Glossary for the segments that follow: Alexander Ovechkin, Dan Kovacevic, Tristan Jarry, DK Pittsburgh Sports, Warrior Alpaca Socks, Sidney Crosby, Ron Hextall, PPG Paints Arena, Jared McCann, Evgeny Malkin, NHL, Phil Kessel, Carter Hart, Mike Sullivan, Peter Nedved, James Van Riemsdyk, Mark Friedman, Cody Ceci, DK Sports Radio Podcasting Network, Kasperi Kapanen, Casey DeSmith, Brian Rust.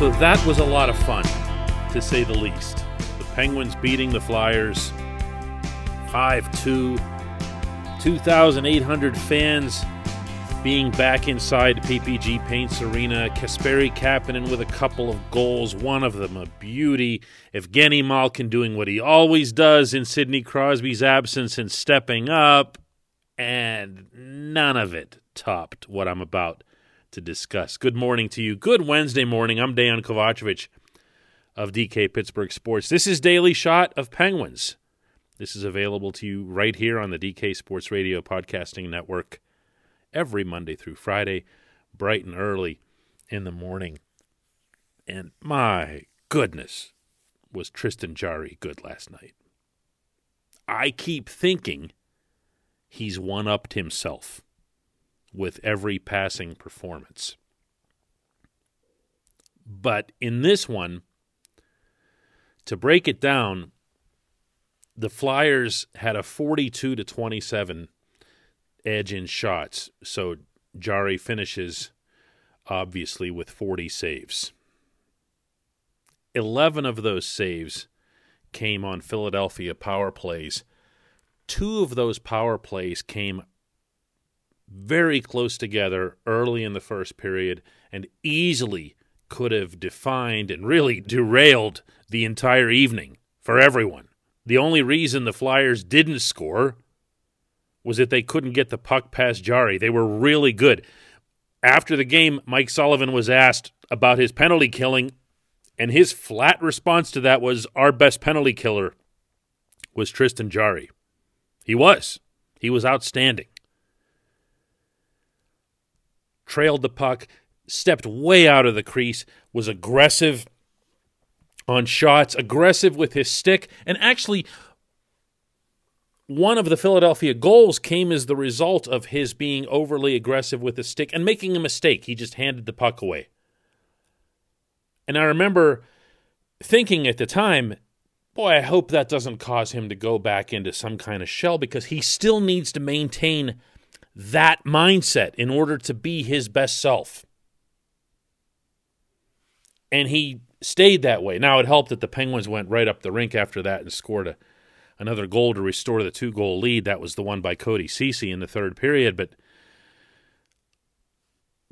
So that was a lot of fun, to say the least. The Penguins beating the Flyers 5-2. 2,800 fans being back inside PPG Paints Arena. Kasperi Kapanen with a couple of goals, one of them a beauty. Evgeny Malkin doing what he always does in Sidney Crosby's absence and stepping up. And none of it topped what I'm about to discuss. Good morning to you. Good Wednesday morning. I'm Dan Kovacevic of DK Pittsburgh Sports. This is Daily Shot of Penguins. This is available to you right here on the DK Sports Radio Podcasting Network every Monday through Friday, bright and early in the morning. And my goodness, was Tristan Jarry good last night. I keep thinking he's one-upped himself with every passing performance. But in this one, to break it down, the Flyers had a 42-27 edge in shots, so Jarry finishes, obviously, with 40 saves. 11 of those saves came on Philadelphia power plays. Two of those power plays came very close together early in the first period and easily could have defined and really derailed the entire evening for everyone. The only reason the Flyers didn't score was that they couldn't get the puck past Jarry. They were really good. After the game, Mike Sullivan was asked about his penalty killing, and his flat response to that was, our best penalty killer was Tristan Jarry. He was. He was outstanding. Trailed the puck, stepped way out of the crease, was aggressive on shots, aggressive with his stick, and actually one of the Philadelphia goals came as the result of his being overly aggressive with his stick and making a mistake. He just handed the puck away. And I remember thinking at the time, boy, I hope that doesn't cause him to go back into some kind of shell, because he still needs to maintain that mindset in order to be his best self. And he stayed that way. Now, it helped that the Penguins went right up the rink after that and scored another goal to restore the 2-goal lead. That was the one by Cody Ceci in the third period. But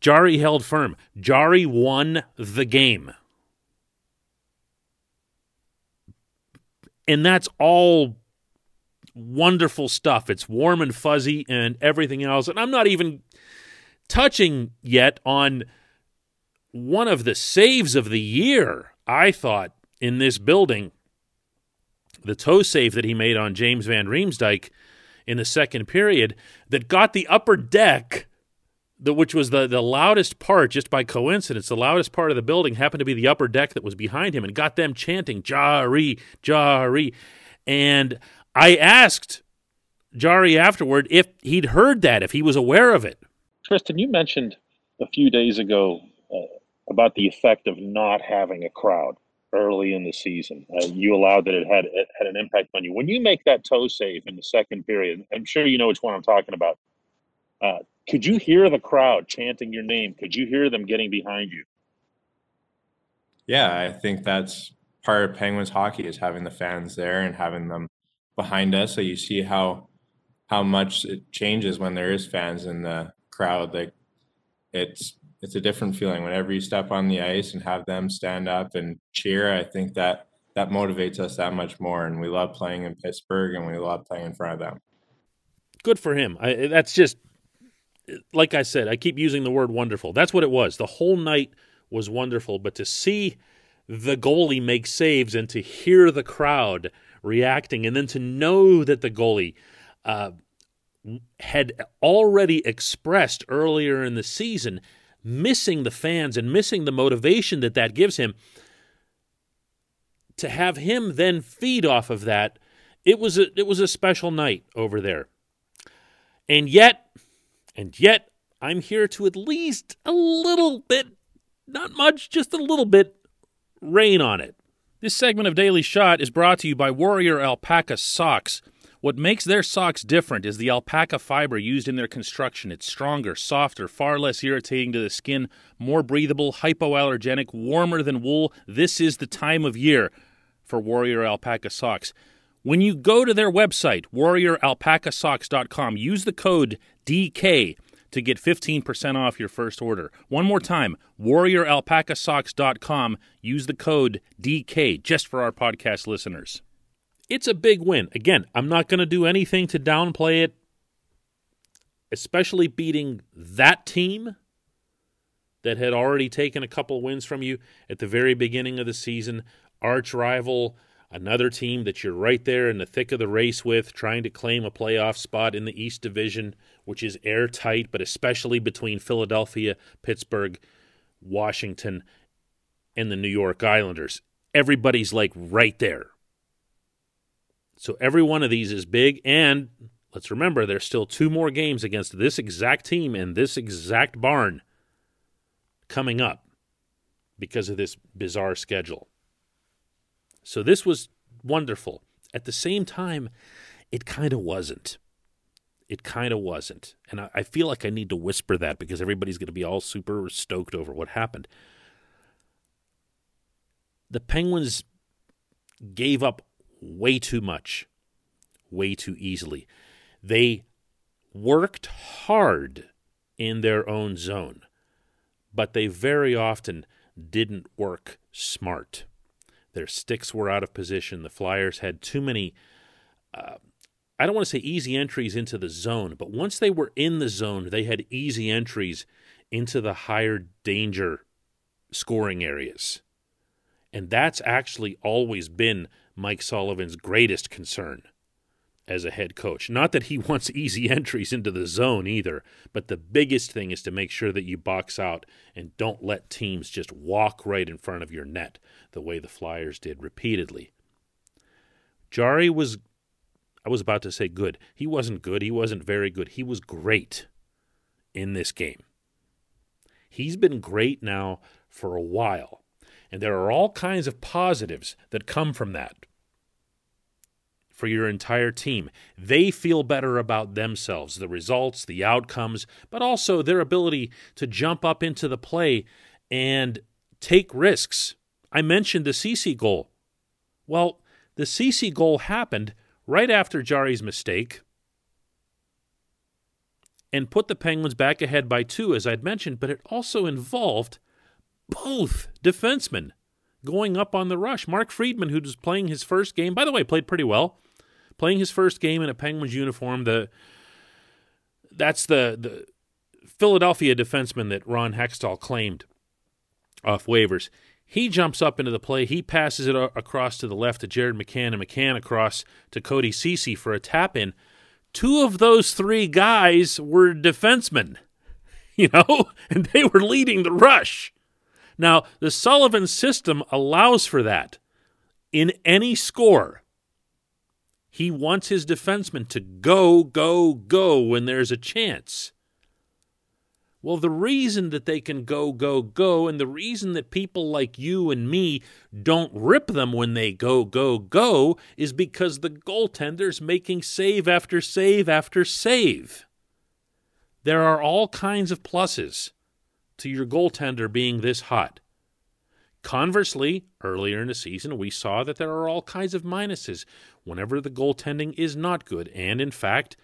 Jarry held firm. Jarry won the game. And that's all wonderful stuff. It's warm and fuzzy and everything else. And I'm not even touching yet on one of the saves of the year, I thought, in this building, the toe save that he made on James Van Riemsdyk in the second period that got the upper deck, which was the loudest part, just by coincidence, the loudest part of the building happened to be the upper deck that was behind him, and got them chanting, Jarry, Jarry. And I asked Jarry afterward if he'd heard that, if he was aware of it. Tristan, you mentioned a few days ago about the effect of not having a crowd early in the season. You allowed that it had an impact on you. When you make that toe save in the second period, I'm sure you know which one I'm talking about. Could you hear the crowd chanting your name? Could you hear them getting behind you? Yeah, I think that's part of Penguins hockey, is having the fans there and having them behind us. So you see how much it changes when there is fans in the crowd. Like it's a different feeling whenever you step on the ice and have them stand up and cheer. I think that motivates us that much more. And we love playing in Pittsburgh, and we love playing in front of them. Good for him. That's just, like I said, I keep using the word wonderful. That's what it was. The whole night was wonderful, but to see the goalie make saves and to hear the crowd reacting, and then to know that the goalie had already expressed earlier in the season missing the fans and missing the motivation that gives him, to have him then feed off of that, it was a special night over there. And yet, I'm here to at least a little bit, not much, just a little bit, rain on it. This segment of Daily Shot is brought to you by Warrior Alpaca Socks. What makes their socks different is the alpaca fiber used in their construction. It's stronger, softer, far less irritating to the skin, more breathable, hypoallergenic, warmer than wool. This is the time of year for Warrior Alpaca Socks. When you go to their website, warrioralpacasocks.com, use the code DK to get 15% off your first order. One more time, warrioralpacasocks.com. Use the code DK just for our podcast listeners. It's a big win. Again, I'm not going to do anything to downplay it, especially beating that team that had already taken a couple wins from you at the very beginning of the season. Arch rival, another team that you're right there in the thick of the race with, trying to claim a playoff spot in the East Division, which is airtight, but especially between Philadelphia, Pittsburgh, Washington, and the New York Islanders. Everybody's like right there. So every one of these is big, and let's remember there's still two more games against this exact team and this exact barn coming up because of this bizarre schedule. So this was wonderful. At the same time, it kind of wasn't. And I feel like I need to whisper that because everybody's going to be all super stoked over what happened. The Penguins gave up way too much, way too easily. They worked hard in their own zone, but they very often didn't work smart. Their sticks were out of position. The Flyers had too many, I don't want to say easy entries into the zone, but once they were in the zone, they had easy entries into the higher danger scoring areas. And that's actually always been Mike Sullivan's greatest concern as a head coach. Not that he wants easy entries into the zone either, but the biggest thing is to make sure that you box out and don't let teams just walk right in front of your net the way the Flyers did repeatedly. Jarry was, I was about to say good. He wasn't good. He wasn't very good. He was great in this game. He's been great now for a while. And there are all kinds of positives that come from that for your entire team. They feel better about themselves, the results, the outcomes, but also their ability to jump up into the play and take risks. I mentioned the Ceci goal. Well, the Ceci goal happened right after Jarry's mistake and put the Penguins back ahead by two, as I'd mentioned, but it also involved both defensemen going up on the rush. Mark Friedman, who was playing his first game, by the way, played pretty well, playing his first game in a Penguins uniform. That's the Philadelphia defenseman that Ron Hextall claimed off waivers. He jumps up into the play. He passes it across to the left to Jared McCann, and McCann across to Cody Ceci for a tap-in. Two of those three guys were defensemen, and they were leading the rush. Now, the Sullivan system allows for that. In any score, he wants his defenseman to go, go, go when there's a chance. Well, the reason that they can go, go, go, and the reason that people like you and me don't rip them when they go, go, go is because the goaltender's making save after save after save. There are all kinds of pluses to your goaltender being this hot. Conversely, earlier in the season, we saw that there are all kinds of minuses whenever the goaltending is not good, and in fact,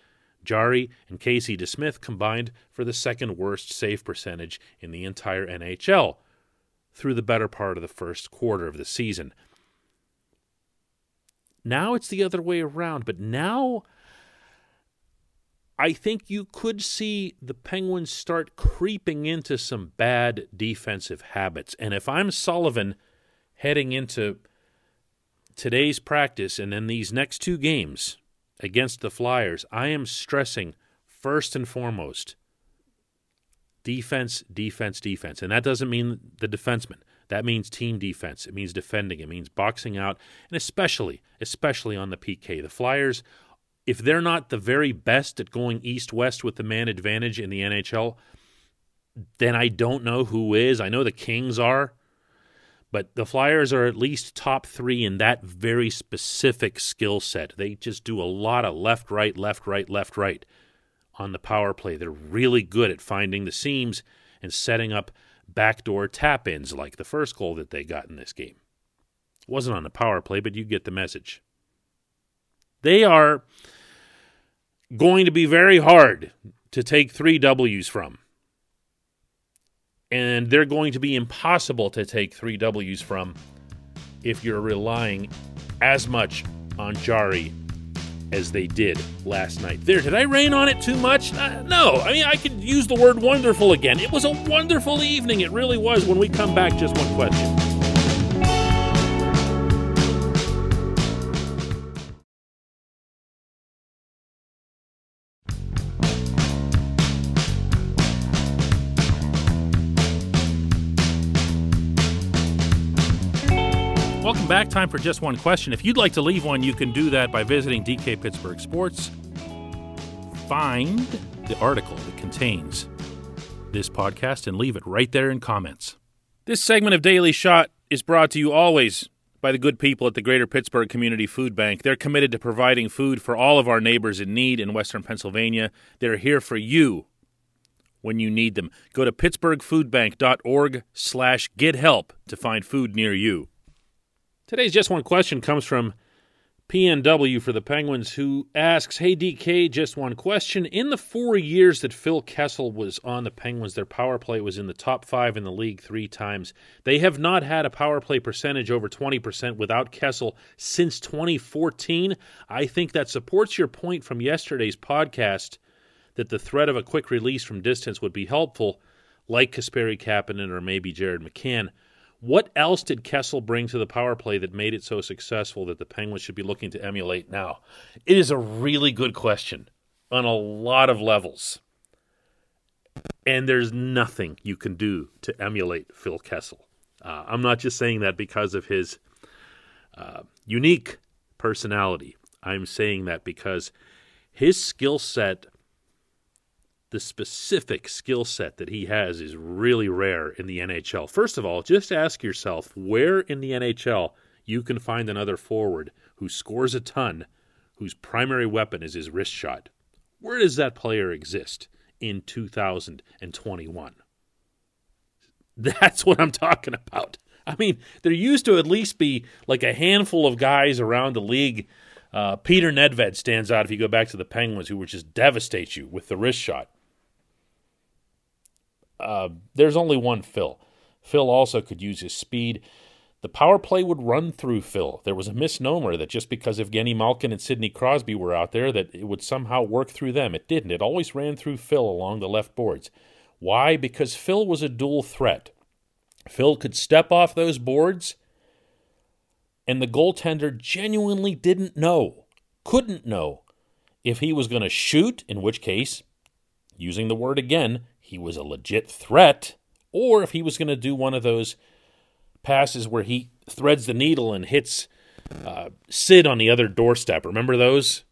Jarry and Casey DeSmith combined for the second worst save percentage in the entire NHL through the better part of the first quarter of the season. Now it's the other way around, but now I think you could see the Penguins start creeping into some bad defensive habits. And if I'm Sullivan heading into today's practice and then these next two games against the Flyers, I am stressing first and foremost defense, defense, defense. And that doesn't mean the defenseman. That means team defense. It means defending. It means boxing out. And especially on the PK. The Flyers, if they're not the very best at going east-west with the man advantage in the NHL, then I don't know who is. I know the Kings are, But the Flyers are at least top three in that very specific skill set. They just do a lot of left, right on the power play. They're really good at finding the seams and setting up backdoor tap-ins like the first goal that they got in this game. It wasn't on the power play, but you get the message. They are going to be very hard to take three W's from. And they're going to be impossible to take three W's from if you're relying as much on Jarry as they did last night. There, did I rain on it too much? No, I mean, I could use the word wonderful again. It was a wonderful evening. It really was. When we come back, just one question. Welcome back. Time for just one question. If you'd like to leave one, you can do that by visiting DK Pittsburgh Sports. Find the article that contains this podcast and leave it right there in comments. This segment of Daily Shot is brought to you always by the good people at the Greater Pittsburgh Community Food Bank. They're committed to providing food for all of our neighbors in need in Western Pennsylvania. They're here for you when you need them. Go to pittsburghfoodbank.org/gethelp to find food near you. Today's Just One Question comes from PNW for the Penguins, who asks, "Hey, DK, just one question. In the 4 years that Phil Kessel was on the Penguins, their power play was in the top five in the league 3 times. They have not had a power play percentage over 20% without Kessel since 2014. I think that supports your point from yesterday's podcast that the threat of a quick release from distance would be helpful, like Kasperi Kapanen or maybe Jared McCann. What else did Kessel bring to the power play that made it so successful that the Penguins should be looking to emulate now?" It is a really good question on a lot of levels. And there's nothing you can do to emulate Phil Kessel. I'm not just saying that because of his unique personality. I'm saying that because his skill set, the specific skill set that he has, is really rare in the NHL. First of all, just ask yourself where in the NHL you can find another forward who scores a ton, whose primary weapon is his wrist shot. Where does that player exist in 2021? That's what I'm talking about. I mean, there used to at least be like a handful of guys around the league. Peter Nedved stands out if you go back to the Penguins, who would just devastate you with the wrist shot. There's only one Phil. Phil also could use his speed. The power play would run through Phil. There was a misnomer that just because Evgeny Malkin and Sidney Crosby were out there that it would somehow work through them. It didn't. It always ran through Phil along the left boards. Why? Because Phil was a dual threat. Phil could step off those boards, and the goaltender genuinely couldn't know if he was going to shoot, in which case, using the word again, he was a legit threat, or if he was going to do one of those passes where he threads the needle and hits Sid on the other doorstep. Remember those?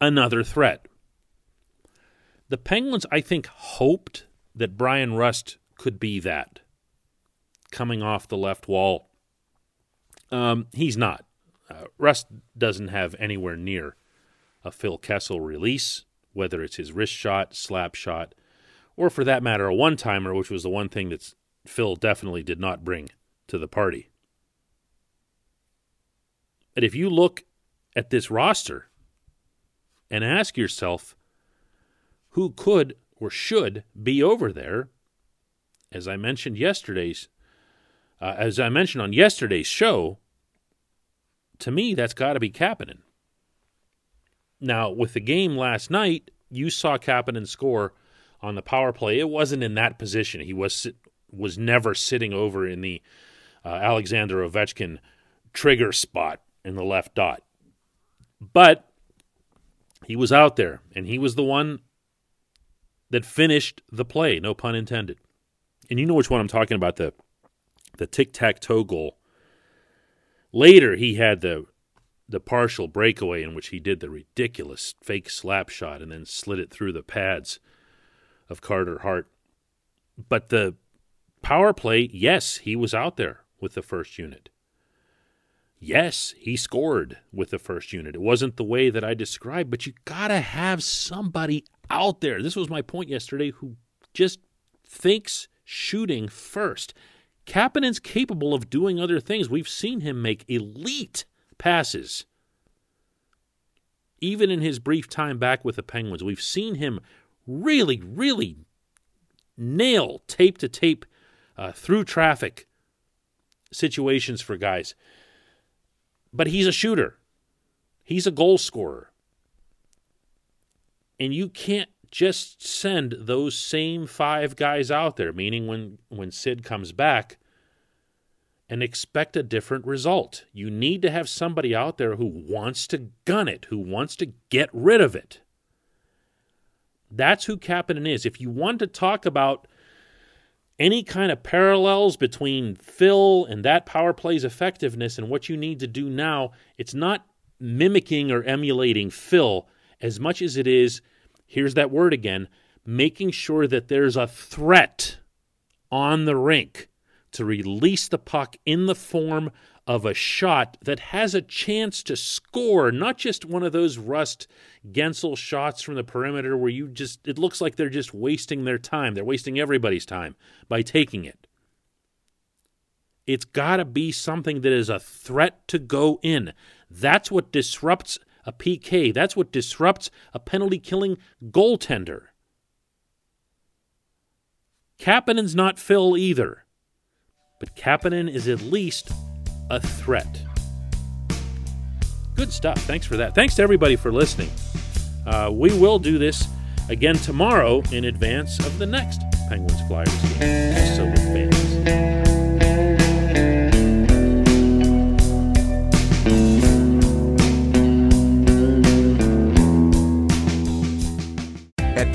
Another threat. The Penguins, I think, hoped that Brian Rust could be that, coming off the left wall. He's not. Rust doesn't have anywhere near a Phil Kessel release, whether it's his wrist shot, slap shot, or for that matter, a one-timer, which was the one thing that Phil definitely did not bring to the party. But if you look at this roster and ask yourself who could or should be over there, as I mentioned on yesterday's show, to me, that's got to be Kapanen. Now, with the game last night, you saw Kapanen score on the power play. It wasn't in that position. He was never sitting over in the Alexander Ovechkin trigger spot in the left dot. But he was out there, and he was the one that finished the play, no pun intended. And you know which one I'm talking about, the tic-tac-toe goal. Later, he had the partial breakaway in which he did the ridiculous fake slap shot and then slid it through the pads of Carter Hart. But the Power play, yes, he was out there with the first unit. Yes, he scored with the first unit. It wasn't the way that I described, but you got to have somebody out there. This was my point yesterday, who just thinks shooting first. Kapanen's capable of doing other things. We've seen him make elite passes. Even in his brief time back with the Penguins, we've seen him really, really nail tape-to-tape through traffic situations for guys. But he's a shooter. He's a goal scorer. And you can't just send those same five guys out there, meaning when Sid comes back, and expect a different result. You need to have somebody out there who wants to gun it, who wants to get rid of it. That's who Kapanen is. If you want to talk about any kind of parallels between Phil and that power play's effectiveness and what you need to do now, it's not mimicking or emulating Phil as much as it is, here's that word again, making sure that there's a threat on the rink to release the puck in the form of a shot that has a chance to score, not just one of those Rust Gensel shots from the perimeter where you just, it looks like they're just wasting their time. They're wasting everybody's time by taking it. It's got to be something that is a threat to go in. That's what disrupts a PK. That's what disrupts a penalty-killing goaltender. Kapanen's not Phil either, but Kapanen is at least a threat. Good stuff. Thanks for that. Thanks to everybody for listening. We will do this again tomorrow in advance of the next Penguins Flyers game. So with fans. At